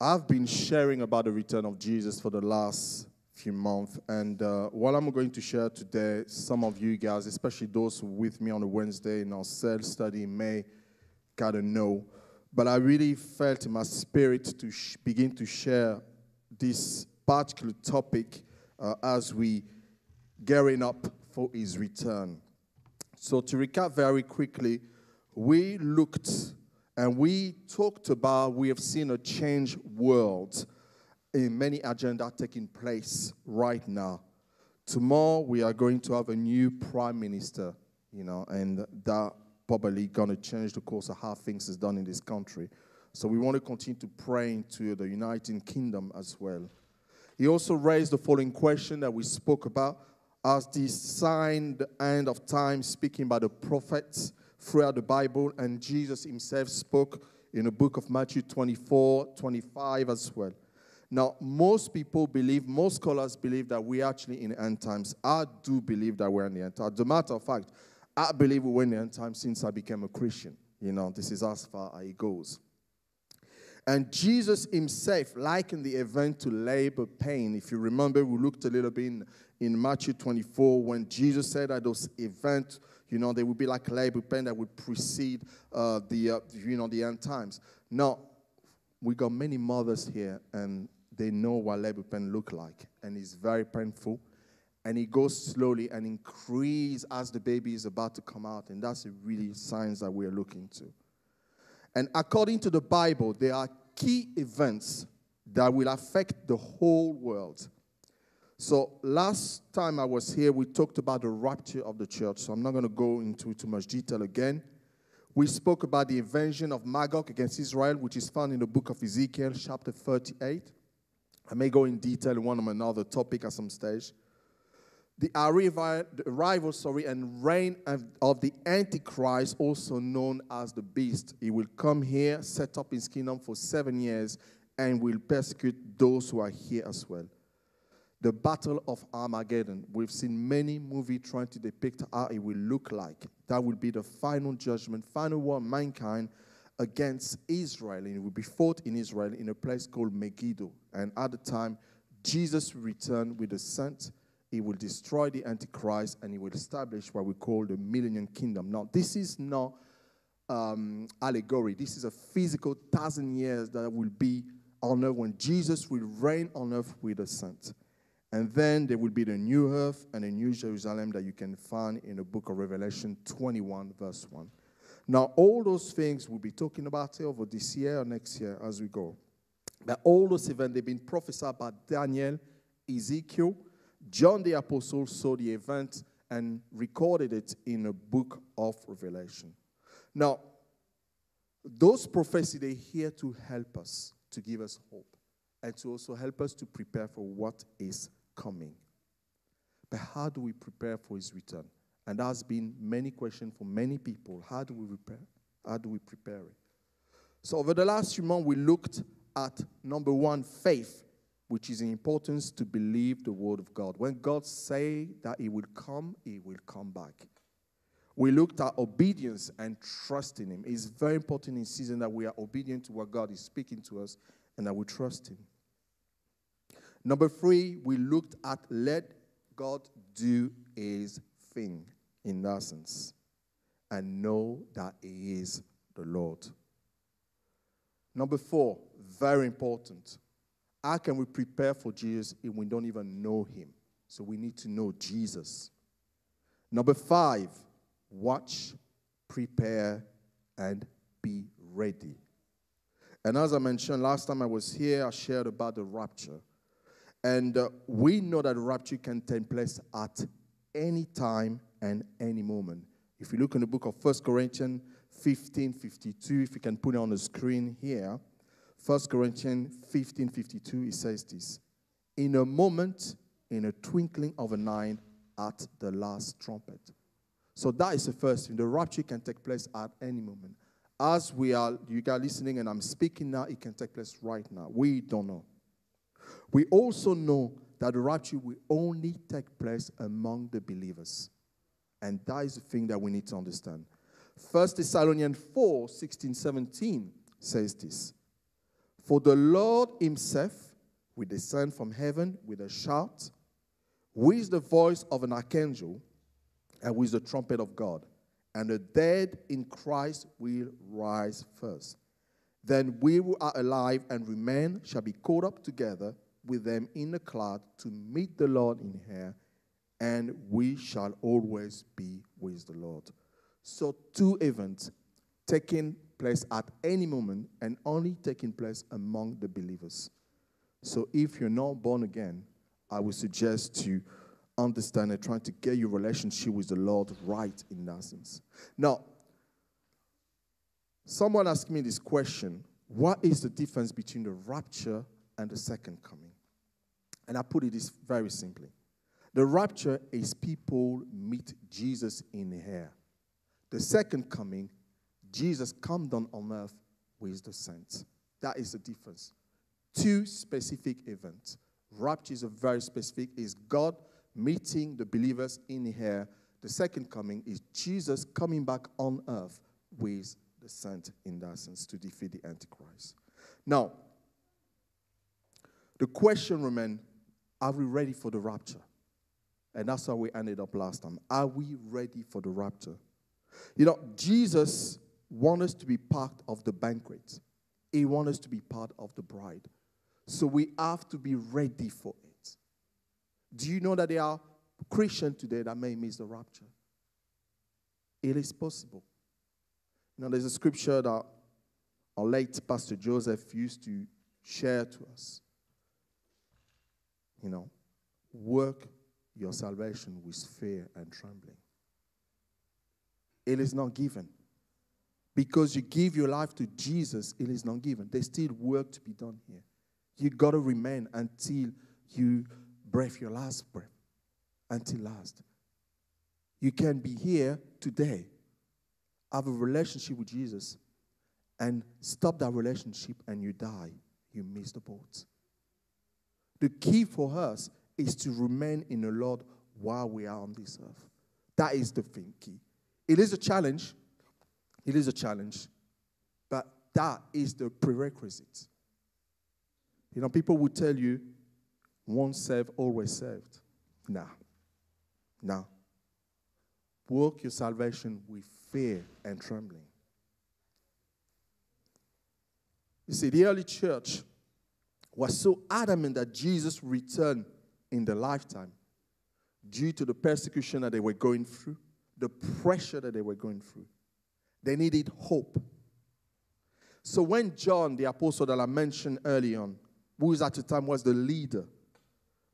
I've been sharing about the return of Jesus for the last few months, and what I'm going to share today, some of you guys, especially those with me on a Wednesday in our cell study in May, kind of know. But I really felt in my spirit to begin to share this particular topic as we gearing up for his return. So to recap very quickly, we looked and we talked about, we have seen a changed world in many agendas taking place right now. Tomorrow, we are going to have a new prime minister, you know, and that probably going to change the course of how things is done in this country. So we want to continue to pray into the United Kingdom as well. He also raised the following question that we spoke about, as this sign, the end of time, speaking by the prophets throughout the Bible, and Jesus himself spoke in the book of Matthew 24, 25 as well. Now, most people believe, most scholars believe that we're actually in the end times. I do believe that we're in the end times. As a matter of fact, I believe we're in the end times since I became a Christian. You know, this is as far as it goes. And Jesus himself likened the event to labor pain. If you remember, we looked a little bit in Matthew 24 when Jesus said that those events, you know, they would be like labor pain that would precede the end times. Now, we got many mothers here, and they know what labor pain looks like, and it's very painful, and it goes slowly and increases as the baby is about to come out, and that's really signs that we're looking to. And according to the Bible, there are key events that will affect the whole world. So last time I was here, we talked about the rapture of the church, so I'm not going to go into too much detail again. We spoke about the invasion of Magog against Israel, which is found in the book of Ezekiel, chapter 38. I may go in detail in one of another topic at some stage. The arrival and reign of the Antichrist, also known as the beast. He will come here, set up his kingdom for 7 years, and will persecute those who are here as well. The Battle of Armageddon. We've seen many movies trying to depict how it will look like. That will be the final judgment, final war of mankind against Israel. And it will be fought in Israel in a place called Megiddo. And at the time, Jesus will return with the saints. He will destroy the Antichrist, and he will establish what we call the Millennium Kingdom. Now, this is not allegory. This is a physical 1,000 years that will be on earth when Jesus will reign on earth with the saints. And then there will be the new earth and the new Jerusalem that you can find in the book of Revelation 21, verse 1. Now, all those things we'll be talking about over this year or next year as we go. But all those events, they've been prophesied by Daniel, Ezekiel. John the Apostle saw the event and recorded it in a book of Revelation. Now, those prophecies, they're here to help us, to give us hope, and to also help us to prepare for what is coming. But how do we prepare for his return? And that's been many questions for many people. How do we prepare? How do we prepare it? So over the last few months, we looked at, number one, faith, which is the importance to believe the word of God. When God says that he will come back. We looked at obedience and trust in him. It's very important in season that we are obedient to what God is speaking to us and that we trust him. Number three, we looked at let God do his thing in that sense and know that he is the Lord. Number four, very important. How can we prepare for Jesus if we don't even know him? So we need to know Jesus. Number five, watch, prepare, and be ready. And as I mentioned, last time I was here, I shared about the rapture. And we know that rapture can take place at any time and any moment. If you look in the book of 1 Corinthians 15:52, if you can put it on the screen here, 1 Corinthians 15:52, it says this, in a moment, in a twinkling of an eye, at the last trumpet. So that is the first thing. The rapture can take place at any moment. As we are, you guys listening and I'm speaking now, it can take place right now. We don't know. We also know that the rapture will only take place among the believers. And that is the thing that we need to understand. 1 Thessalonians 4:16-17 says this, For the Lord himself will descend from heaven with a shout, with the voice of an archangel, and with the trumpet of God. And the dead in Christ will rise first. Then we who are alive and remain shall be caught up together with them in the cloud to meet the Lord in air, and we shall always be with the Lord. So two events taking place at any moment and only taking place among the believers. So if you're not born again, I would suggest to understand and trying to get your relationship with the Lord right in that sense. Now, someone asked me this question: what is the difference between the rapture and the second coming? And I put it this very simply. The rapture is people meet Jesus in the air. The second coming, Jesus come down on earth with the saints. That is the difference. Two specific events. Rapture is a very specific, is God meeting the believers in the air. The second coming is Jesus coming back on earth with the saints in that sense to defeat the Antichrist. Now, the question remains, are we ready for the rapture? And that's how we ended up last time. Are we ready for the rapture? You know, Jesus wants us to be part of the banquet. He wants us to be part of the bride. So we have to be ready for it. Do you know that there are Christians today that may miss the rapture? It is possible. You know, there's a scripture that our late Pastor Joseph used to share to us. You know, work your salvation with fear and trembling. It is not given. Because you give your life to Jesus, it is not given. There's still work to be done here. You got to remain until you breathe your last breath. Until last. You can be here today, have a relationship with Jesus, and stop that relationship and you die. You miss the boat. The key for us is to remain in the Lord while we are on this earth. That is the thing key. It is a challenge. It is a challenge. But that is the prerequisite. You know, people will tell you, once saved, always saved. Nah. Work your salvation with fear and trembling. You see, the early church was so adamant that Jesus returned in their lifetime due to the persecution that they were going through, the pressure that they were going through. They needed hope. So when John, the apostle that I mentioned early on, who at the time was the leader,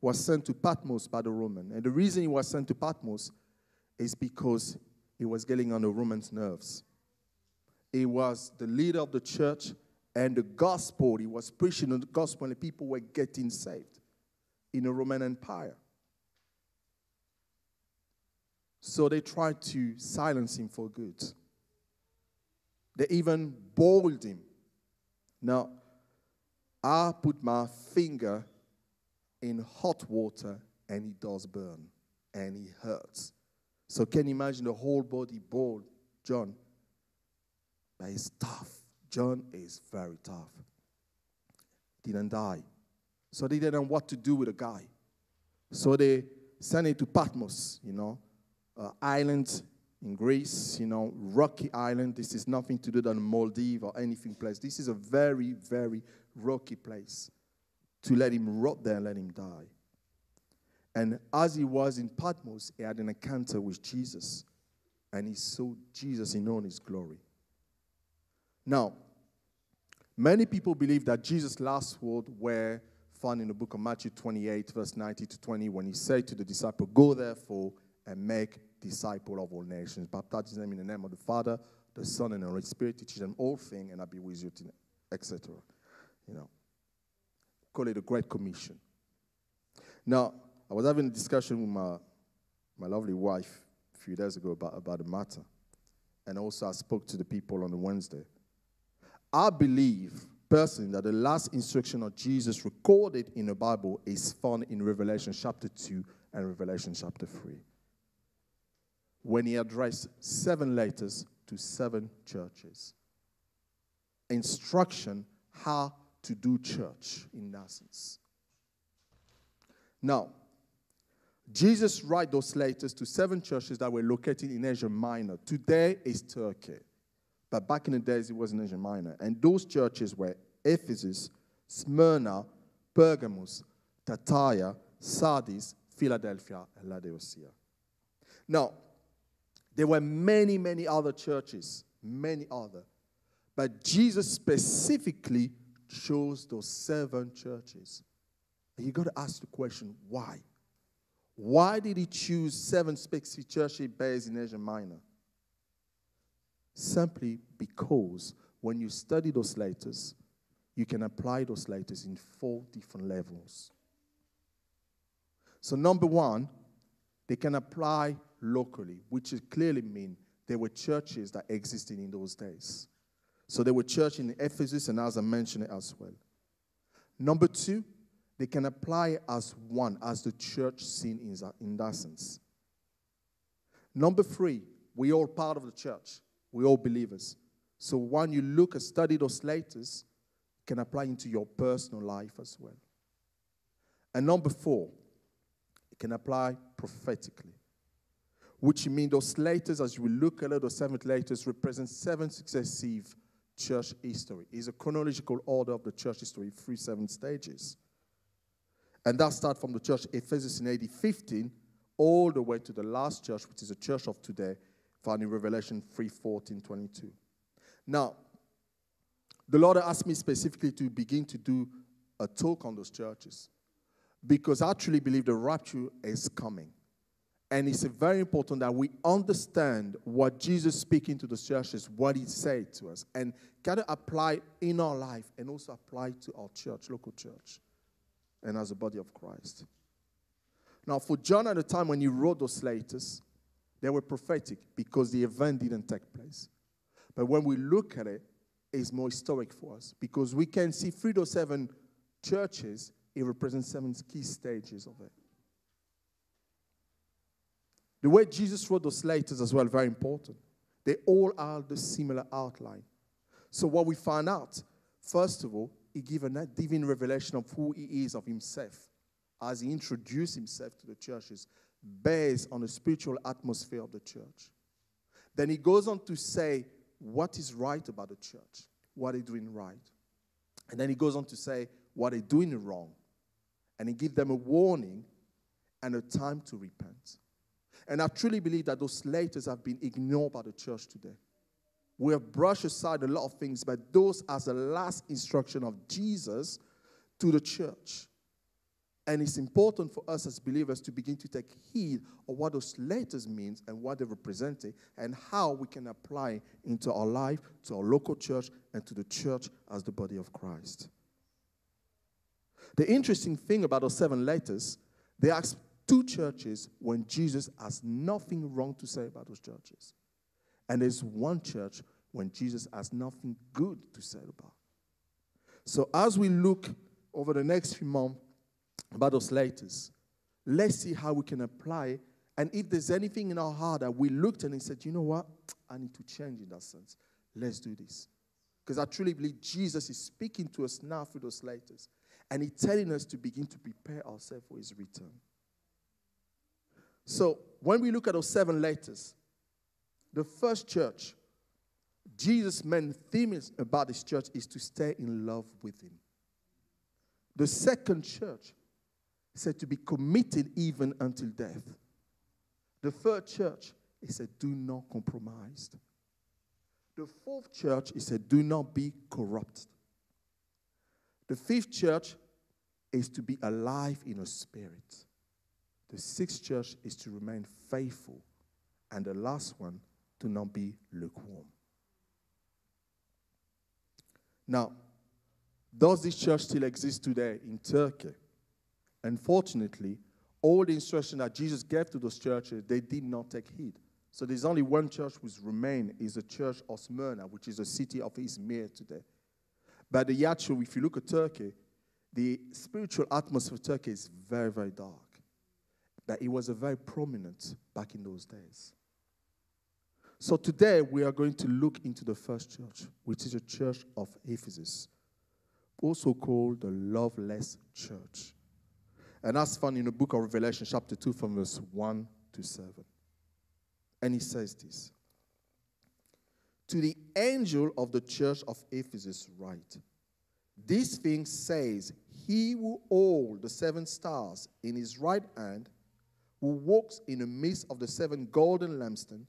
was sent to Patmos by the Romans. And the reason he was sent to Patmos is because he was getting on the Romans' nerves. He was the leader of the church and the gospel. He was preaching the gospel and the people were getting saved in the Roman Empire. So they tried to silence him for good. They even boiled him. Now, I put my finger in hot water and it does burn and it hurts. So can you imagine the whole body boiled, John? But it's tough. John is very tough. Didn't die. So they didn't know what to do with the guy. So they sent him to Patmos, you know. Island in Greece, you know, rocky island. This is nothing to do with Maldives or anything place. This is a very, very rocky place to let him rot there and let him die. And as he was in Patmos, he had an encounter with Jesus. And he saw Jesus in all his glory. Now, many people believe that Jesus' last words were found in the book of Matthew 28, verse 90 to 20, when he said to the disciple, "Go therefore and make disciples of all nations, baptizing them in the name of the Father, the Son, and the Holy Spirit, teaching them all things, and I'll be with you," etc. You know, call it the Great Commission. Now, I was having a discussion with my lovely wife a few days ago about the matter, and also I spoke to the people on the Wednesday. I believe personally that the last instruction of Jesus recorded in the Bible is found in Revelation chapter 2 and Revelation chapter 3. When he addressed 7 letters to 7 churches. Instruction how to do church in Nazareth. Now, Jesus wrote those letters to 7 churches that were located in Asia Minor. Today is Turkey, but back in the days it was in Asia Minor. And those churches were Ephesus, Smyrna, Pergamos, Thyatira, Sardis, Philadelphia, and Laodicea. Now, there were many, many other churches, many other. But Jesus specifically chose those 7 churches. And you got to ask the question, why? Why did he choose 7 specific churches based in Asia Minor? Simply because when you study those letters, you can apply those letters in 4 different levels. So number 1, they can apply locally, which clearly means there were churches that existed in those days. So there were churches in Ephesus and, as I mentioned, as well. Number 2, they can apply as one, as the church seen in that sense. Number 3, we all part of the church. We all believers. So when you look and study those letters, can apply into your personal life as well. And number 4, it can apply prophetically, which means those letters, as we look at those 7 letters, represent 7 successive church history. It's a chronological order of the church history through 7 stages. And that starts from the church Ephesus in AD 15 all the way to the last church, which is the church of today, found in Revelation 3:14-22. Now, the Lord asked me specifically to begin to do a talk on those churches because I truly believe the rapture is coming. And it's very important that we understand what Jesus is speaking to the churches, what he said to us, and kind of apply in our life and also apply to our church, local church, and as a body of Christ. Now, for John at the time when he wrote those letters, they were prophetic because the event didn't take place. But when we look at it, it's more historic for us because we can see through those 7 churches, it represents 7 key stages of it. The way Jesus wrote those letters as well, very important. They all have the similar outline. So what we find out, first of all, he gave a divine revelation of who he is of himself as he introduced himself to the churches based on the spiritual atmosphere of the church. Then he goes on to say what is right about the church, what they're doing right. And then he goes on to say what they're doing wrong. And he gives them a warning and a time to repent. And I truly believe that those letters have been ignored by the church today. We have brushed aside a lot of things, but those are the last instruction of Jesus to the church. And it's important for us as believers to begin to take heed of what those letters mean and what they represent and how we can apply into our life, to our local church, and to the church as the body of Christ. The interesting thing about those 7 letters, they asked 2 churches when Jesus has nothing wrong to say about those churches. And there's 1 church when Jesus has nothing good to say about. So as we look over the next few months about those letters, let's see how we can apply. And if there's anything in our heart that we looked at and said, you know what, I need to change in that sense. Let's do this. Because I truly believe Jesus is speaking to us now through those letters. And he's telling us to begin to prepare ourselves for his return. So when we look at those 7 letters, the first church, Jesus' main theme about this church is to stay in love with him. The second church said to be committed even until death. The third church, he said, do not compromise. The fourth church, he said, do not be corrupt. The fifth church is to be alive in a spirit. The sixth church is to remain faithful. And the last one, do not be lukewarm. Now, does this church still exist today in Turkey? Unfortunately, all the instruction that Jesus gave to those churches, they did not take heed. So there's only one church which remained, is the church of Smyrna, which is the city of Izmir today. But the actual, if you look at Turkey, the spiritual atmosphere of Turkey is very, very dark. That it was a very prominent back in those days. So today we are going to look into the first church, which is the church of Ephesus, also called the loveless church. And that's found in the book of Revelation, chapter 2, from verse 1 to 7. And he says this. To the angel of the church of Ephesus write, this thing says, he who holds the seven stars in his right hand, who walks in the midst of the seven golden lampstands,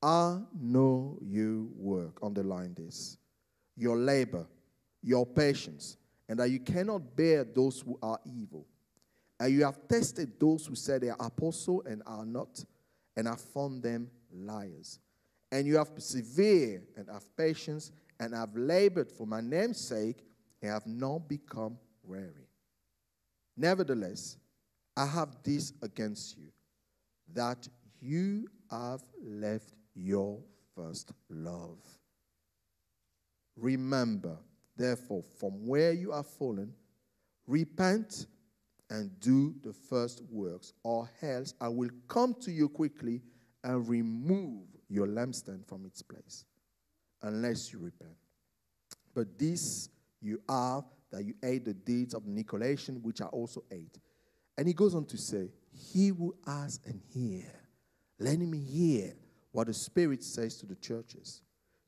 I know your work. Underline this. Your labor, your patience, and that you cannot bear those who are evil. And you have tested those who say they are apostles and are not, and have found them liars. And you have persevered and have patience and have labored for my name's sake and have not become weary. Nevertheless, I have this against you, that you have left your first love. Remember, therefore, from where you are fallen, repent and do the first works, or else I will come to you quickly and remove your lampstand from its place, unless you repent. But this you are, that you ate the deeds of Nicolaitan, which I also ate. And he goes on to say, he who has an ear, let him hear what the Spirit says to the churches.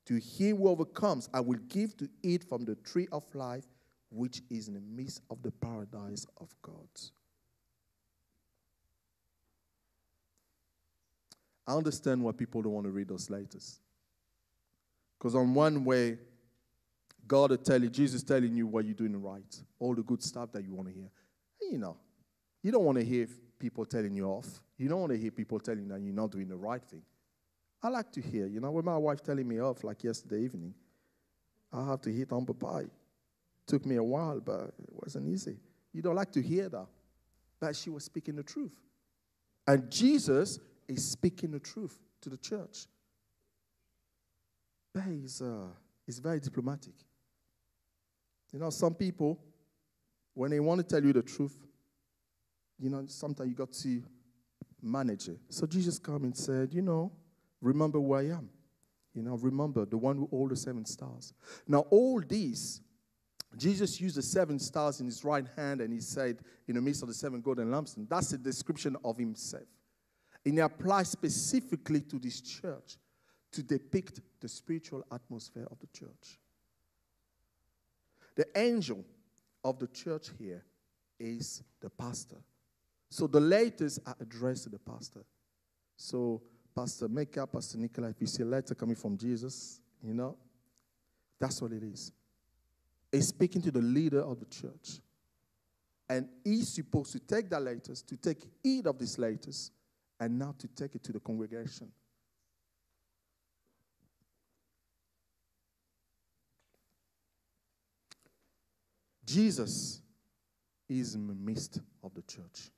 To him who overcomes, I will give to eat from the tree of life, which is in the midst of the paradise of God. I understand why people don't want to read those letters. Because on one way, God will tell you, Jesus telling you what you're doing right, all the good stuff that you want to hear. And you know, you don't want to hear people telling you off. You don't want to hear people telling you that you're not doing the right thing. I like to hear, you know, when my wife telling me off, like yesterday evening, I have to hit humble pie. Took me a while, but it wasn't easy. You don't like to hear that. But she was speaking the truth. And Jesus is speaking the truth to the church. But he's very diplomatic. You know, some people, when they want to tell you the truth, you know, sometimes you got to manage it. So Jesus came and said, you know, remember where I am. You know, remember the one who holds the seven stars. Now, all these, Jesus used the seven stars in his right hand, and he said, in the midst of the seven golden lampstands. That's a description of himself. And it applies specifically to this church to depict the spiritual atmosphere of the church. The angel of the church here is the pastor. So the letters are addressed to the pastor. So Pastor Mecca, Pastor Nicola, if you see a letter coming from Jesus, you know, that's what it is. Is speaking to the leader of the church. And he's supposed to take the letters, to take heed of these letters, and now to take it to the congregation. Jesus is in the midst of the church.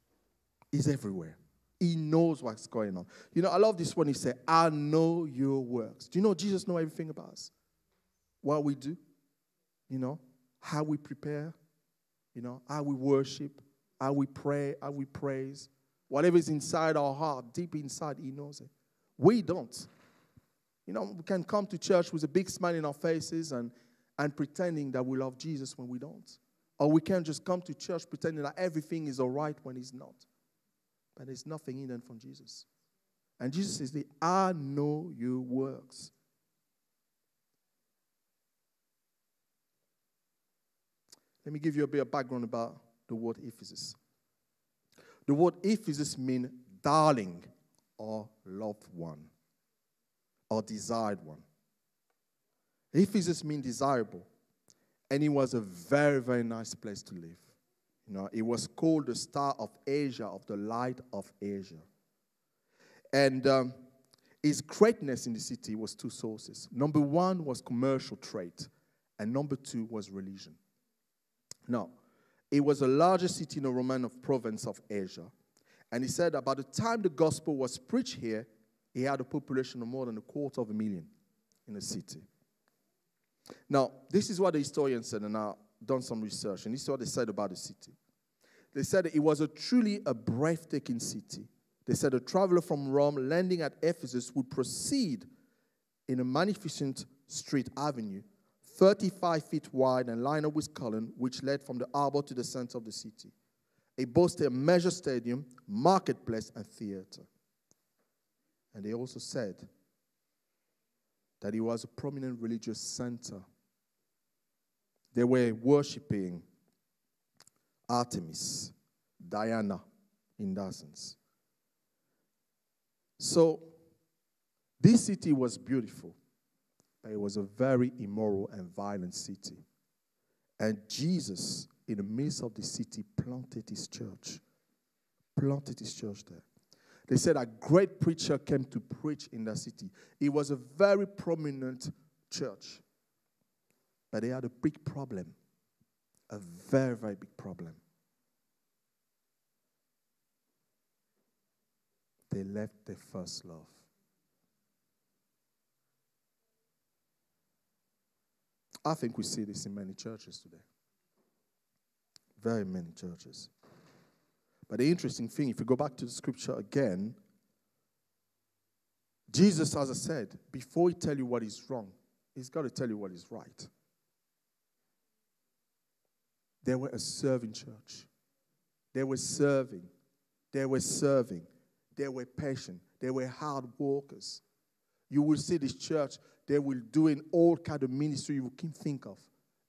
He's everywhere. He knows what's going on. You know, I love this one. He said, I know your works. Do you know Jesus knows everything about us? What we do? You know, how we prepare, you know, how we worship, how we pray, how we praise. Whatever is inside our heart, deep inside, he knows it. We don't. You know, we can come to church with a big smile in our faces and pretending that we love Jesus when we don't. Or we can just come to church pretending that everything is all right when it's not. But there's nothing hidden from Jesus. And Jesus says, I know your works. Let me give you a bit of background about the word Ephesus. The word Ephesus means darling or loved one or desired one. Ephesus means desirable. And it was a very, very nice place to live. You know, it was called the Star of Asia, of the Light of Asia. And its greatness in the city was two sources. Number one was commercial trade. And number two was religion. Now, it was the largest city in the Roman province of Asia. And he said that by the time the gospel was preached here, he had a population of more than 250,000 in the city. Now, this is what the historians said, and I've done some research, and this is what they said about the city. They said it was truly a breathtaking city. They said a traveler from Rome landing at Ephesus would proceed in a magnificent street avenue 35 feet wide and lined up with columns, which led from the harbor to the center of the city. It boasted a measure stadium, marketplace, and theater. And they also said that it was a prominent religious center. They were worshipping Artemis, Diana, in dozens. So this city was beautiful, but it was a very immoral and violent city. And Jesus, in the midst of the city, planted his church there. They said a great preacher came to preach in that city. It was a very prominent church. But they had a big problem, a very, very big problem. They left their first love. I think we see this in many churches today. Very many churches. But the interesting thing, if you go back to the scripture again, Jesus, as I said, before he tells you what is wrong, he's got to tell you what is right. They were a serving church. They were serving. They were patient. They were hard workers. You will see this church, they will do in all kind of ministry you can think of.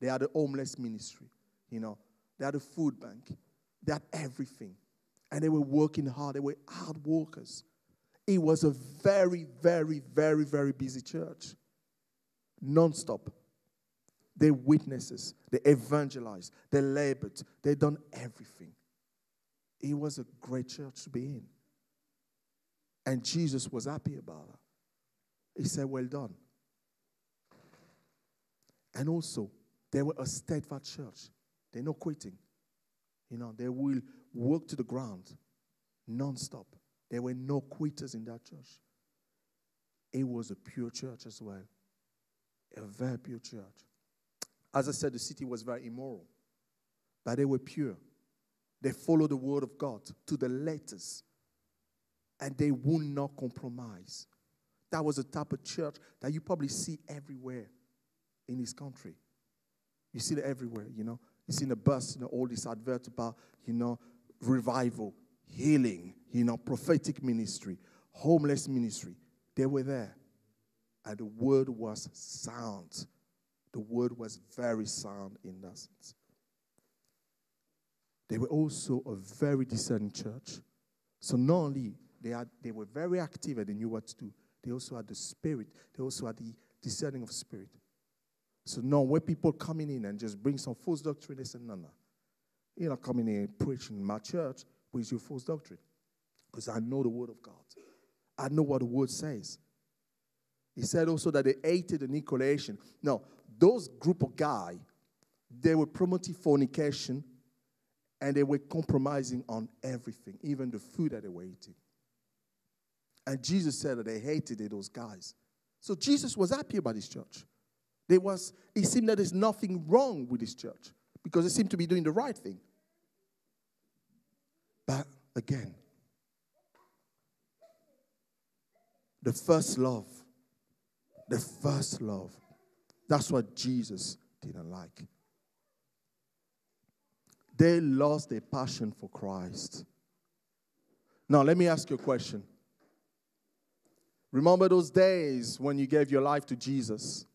They had the homeless ministry, They had a food bank. They had everything. And they were working hard. They were hard workers. It was a very, very, very, very busy church. Non-stop. They witnesses. They evangelized. They labored. They done everything. It was a great church to be in. And Jesus was happy about it. He said, well done. And also, they were a steadfast church. They're not quitting. They will work to the ground non-stop. There were no quitters in that church. It was a pure church as well. A very pure church. As I said, the city was very immoral. But they were pure. They followed the word of God to the letters. And they would not compromise. That was a type of church that you probably see everywhere in this country. You see it everywhere, It's in the bus, all this advert about, revival, healing, prophetic ministry, homeless ministry. They were there. And the word was sound. The word was very sound in that sense. They were also a very discerning church. So not only they were very active and they knew what to do, they also had the spirit. They also had the discerning of spirit. So no, when people coming in and just bring some false doctrine, they say, no. You're not coming in and preaching in my church with your false doctrine. Because I know the word of God. I know what the word says. He said also that they hated the Nicolaitan. No, those group of guys, they were promoting fornication and they were compromising on everything, even the food that they were eating. And Jesus said that they hated those guys. So Jesus was happy about his church. It seemed that there's nothing wrong with this church because it seemed to be doing the right thing. But again, the first love, that's what Jesus didn't like. They lost their passion for Christ. Now, let me ask you a question. Remember those days when you gave your life to Jesus?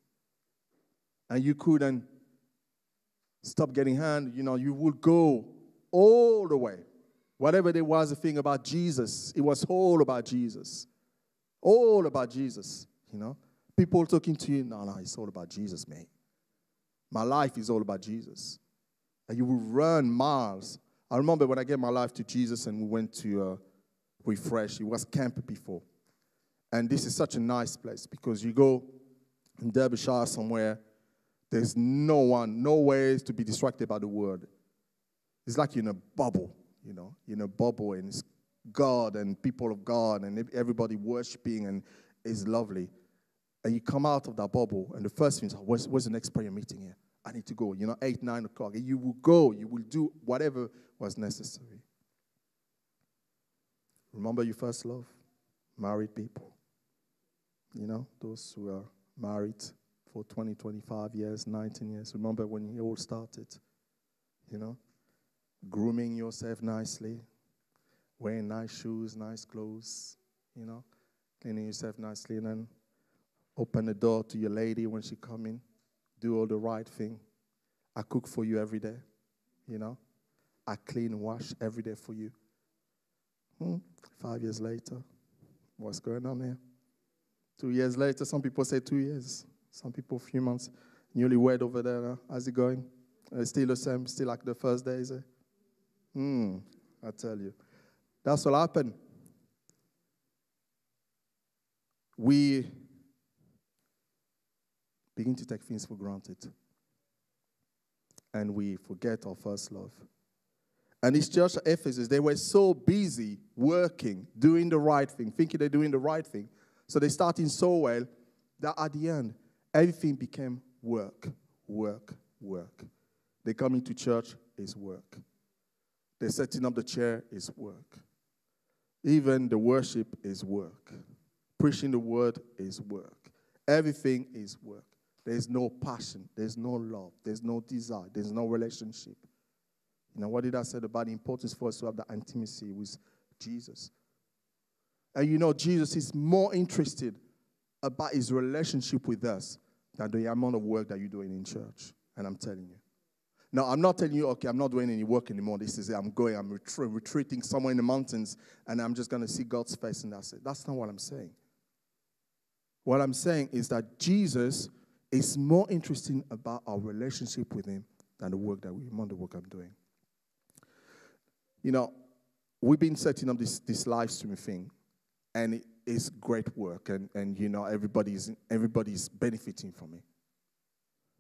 And you couldn't stop getting hand. You would go all the way. Whatever there was a thing about Jesus, it was all about Jesus. All about Jesus, People talking to you, no, it's all about Jesus, mate. My life is all about Jesus. And you will run miles. I remember when I gave my life to Jesus and we went to Refresh. It was camp before. And this is such a nice place because you go in Derbyshire somewhere. There's no way to be distracted by the word. It's like you're in a bubble, and it's God and people of God and everybody worshiping and it's lovely. And you come out of that bubble and the first thing is, where's the next prayer meeting here? I need to go, 8, 9 o'clock. And you will go, you will do whatever was necessary. Remember your first love? Married people. Those who are married for 20, 25 years, 19 years. Remember when you all started, you know, grooming yourself nicely, wearing nice shoes, nice clothes, you know, cleaning yourself nicely, and then open the door to your lady when she come in, do all the right thing. I cook for you every day, you know. I clean, wash every day for you. 5 years later, what's going on here? 2 years later, some people say 2 years. Some people, a few months. Newlywed over there, how's it going? Still the same, still like the first day, is it? I tell you. That's what happened. We begin to take things for granted. And we forget our first love. And this church at Ephesus, they were so busy working, doing the right thing, thinking they're doing the right thing. So they started so well that at the end, everything became work, work, work. They come into church, it's work. They're setting up the chair, it's work. Even the worship is work. Preaching the word is work. Everything is work. There's no passion. There's no love. There's no desire. There's no relationship. You know, what did I say about the importance for us to have the intimacy with Jesus? And you know, Jesus is more interested about his relationship with us than the amount of work that you're doing in church. And I'm telling you. Now, I'm not telling you, okay, I'm not doing any work anymore. This is it. I'm going, I'm retreating somewhere in the mountains, and I'm just going to see God's face, and that's it. That's not what I'm saying. What I'm saying is that Jesus is more interested about our relationship with him than the work that we, amount of work I'm doing. You know, we've been setting up this live stream thing, and it is great work, and you know, everybody's benefiting from it.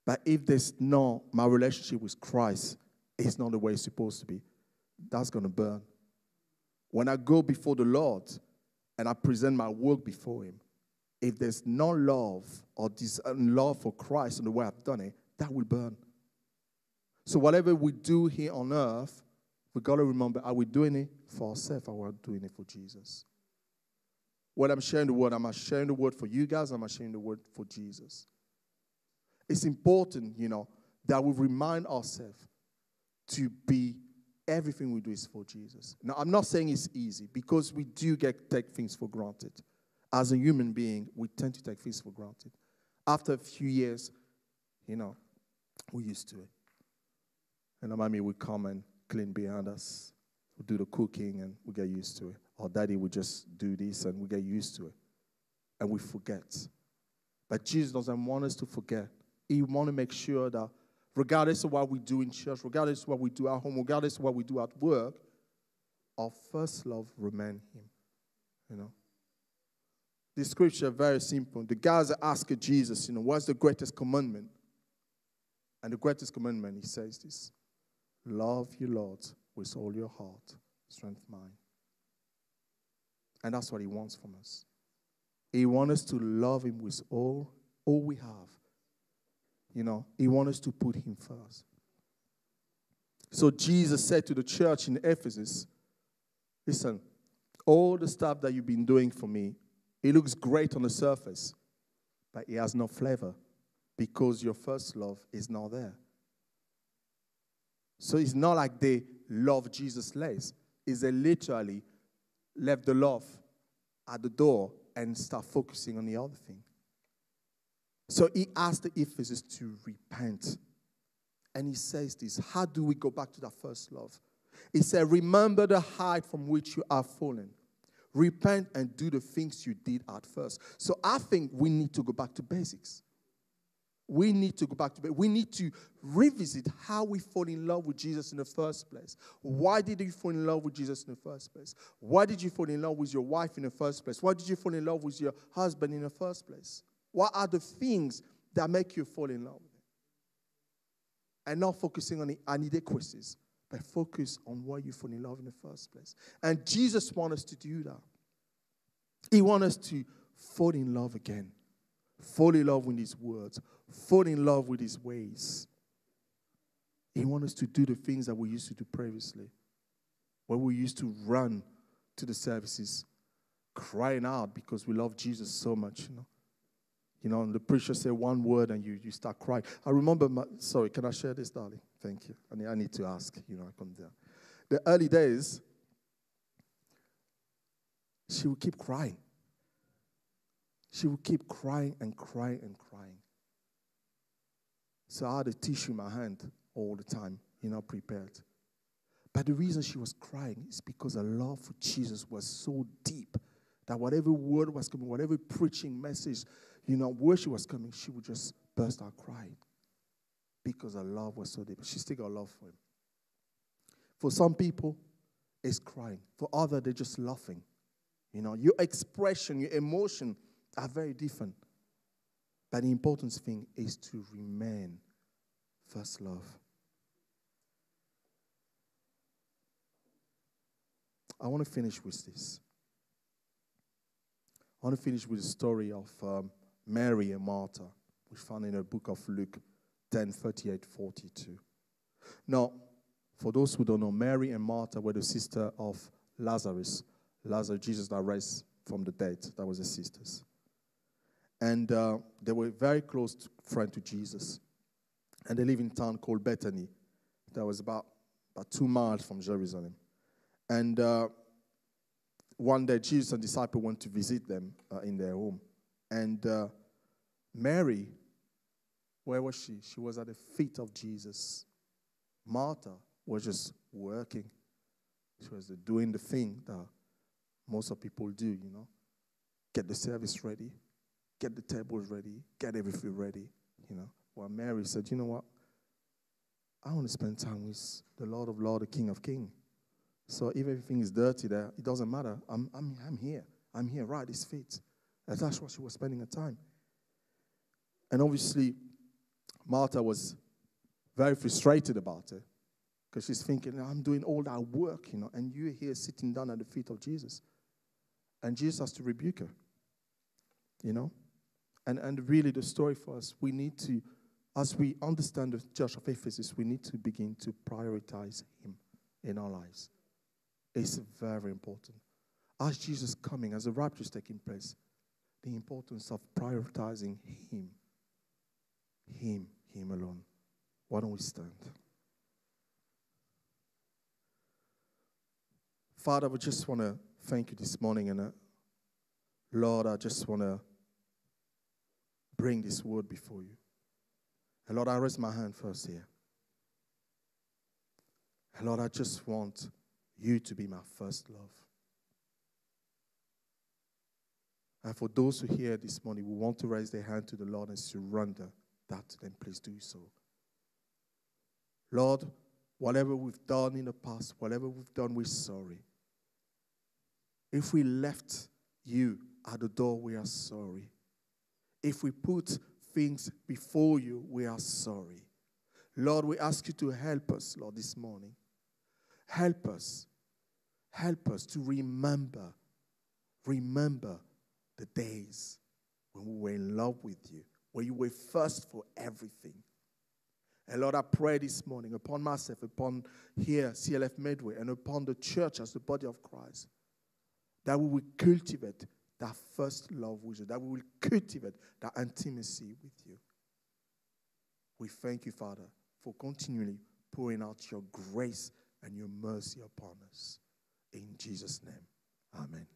But if there's no, my relationship with Christ is not the way it's supposed to be, that's going to burn. When I go before the Lord and I present my work before him, if there's no love or this love for Christ and the way I've done it, that will burn. So whatever we do here on earth, we've got to remember, are we doing it for ourselves or are we doing it for Jesus? When I'm sharing the word, am I sharing the word for you guys or am I sharing the word for Jesus? It's important, you know, that we remind ourselves to be, everything we do is for Jesus. Now, I'm not saying it's easy because we do take things for granted. As a human being, we tend to take things for granted. After a few years, you know, we're used to it. And our mommy would come and clean behind us. We'll do the cooking and we get used to it. Our daddy would just do this and we get used to it. And we forget. But Jesus doesn't want us to forget. He wants to make sure that regardless of what we do in church, regardless of what we do at home, regardless of what we do at work, our first love remains him. You know? The scripture is very simple. The guys asked Jesus, you know, what's the greatest commandment? And the greatest commandment, he says this, love your Lord with all your heart, strength, mind. And that's what he wants from us. He wants us to love him with all we have. You know, he wants us to put him first. So Jesus said to the church in Ephesus, listen, all the stuff that you've been doing for me, it looks great on the surface, but it has no flavor because your first love is not there. So it's not like they love Jesus less. It's they literally left the love at the door and start focusing on the other thing. So he asked the Ephesians to repent. And he says this, how do we go back to that first love? He said, remember the height from which you are fallen. Repent and do the things you did at first. So I think we need to go back to basics. We need to go back to bed. We need to revisit how we fall in love with Jesus in the first place. Why did you fall in love with Jesus in the first place? Why did you fall in love with your wife in the first place? Why did you fall in love with your husband in the first place? What are the things that make you fall in love with him? And not focusing on the inadequacies, but focus on why you fall in love in the first place. And Jesus wants us to do that. He wants us to fall in love again. Fall in love with his words. Fall in love with his ways. He wants us to do the things that we used to do previously. When we used to run to the services, crying out because we love Jesus so much. You know? you know, and the preacher say one word and you start crying. I remember my, sorry, can I share this, darling? Thank you. I need to ask, you know, I come down. The early days, she would keep crying. She would keep crying and crying and crying. So I had a tissue in my hand all the time, you know, prepared. But the reason she was crying is because her love for Jesus was so deep that whatever word was coming, whatever preaching message, you know, where she was coming, she would just burst out crying because her love was so deep. She still got love for him. For some people, it's crying. For others, they're just laughing. You know, your expression, your emotion are very different. But the important thing is to remain first love. I want to finish with this. I want to finish with the story of Mary and Martha, which is found in the book of Luke 10:38-42. Now, for those who don't know, Mary and Martha were the sister of Lazarus. Lazarus, Jesus that raised from the dead, that was his sisters. And they were very close friends to Jesus. And they live in a town called Bethany. That was about 2 miles from Jerusalem. And one day, Jesus and disciples went to visit them in their home. And Mary, where was she? She was at the feet of Jesus. Martha was just working. She was doing the thing that most of people do, you know. Get the service ready. Get the tables ready. Get everything ready, you know. While Mary said, you know what? I want to spend time with the Lord of Lords, the King of Kings. So if everything is dirty there, it doesn't matter. I'm here. I'm here right at his feet. And that's what she was spending her time. And obviously, Martha was very frustrated about it because she's thinking, I'm doing all that work, you know, and you're here sitting down at the feet of Jesus. And Jesus has to rebuke her, you know. And really the story for us, we need to, as we understand the church of Ephesus, we need to begin to prioritize him in our lives. It's very important. As Jesus is coming, as the rapture is taking place, the importance of prioritizing him. Him, him alone. Why don't we stand? Father, we just want to thank you this morning. And Lord, I just want to bring this word before you. And Lord, I raise my hand first here. And Lord, I just want you to be my first love. And for those who hear this morning, who want to raise their hand to the Lord and surrender that to them, please do so. Lord, whatever we've done in the past, whatever we've done, we're sorry. If we left you at the door, we are sorry. If we put things before you, we are sorry. Lord, we ask you to help us, Lord, this morning. Help us to remember the days when we were in love with you, when you were first for everything. And Lord, I pray this morning upon myself, upon here, CLF Midway, and upon the church as the body of Christ, that we will cultivate that first love with you, that we will cultivate that intimacy with you. We thank you, Father, for continually pouring out your grace and your mercy upon us. In Jesus' name, amen.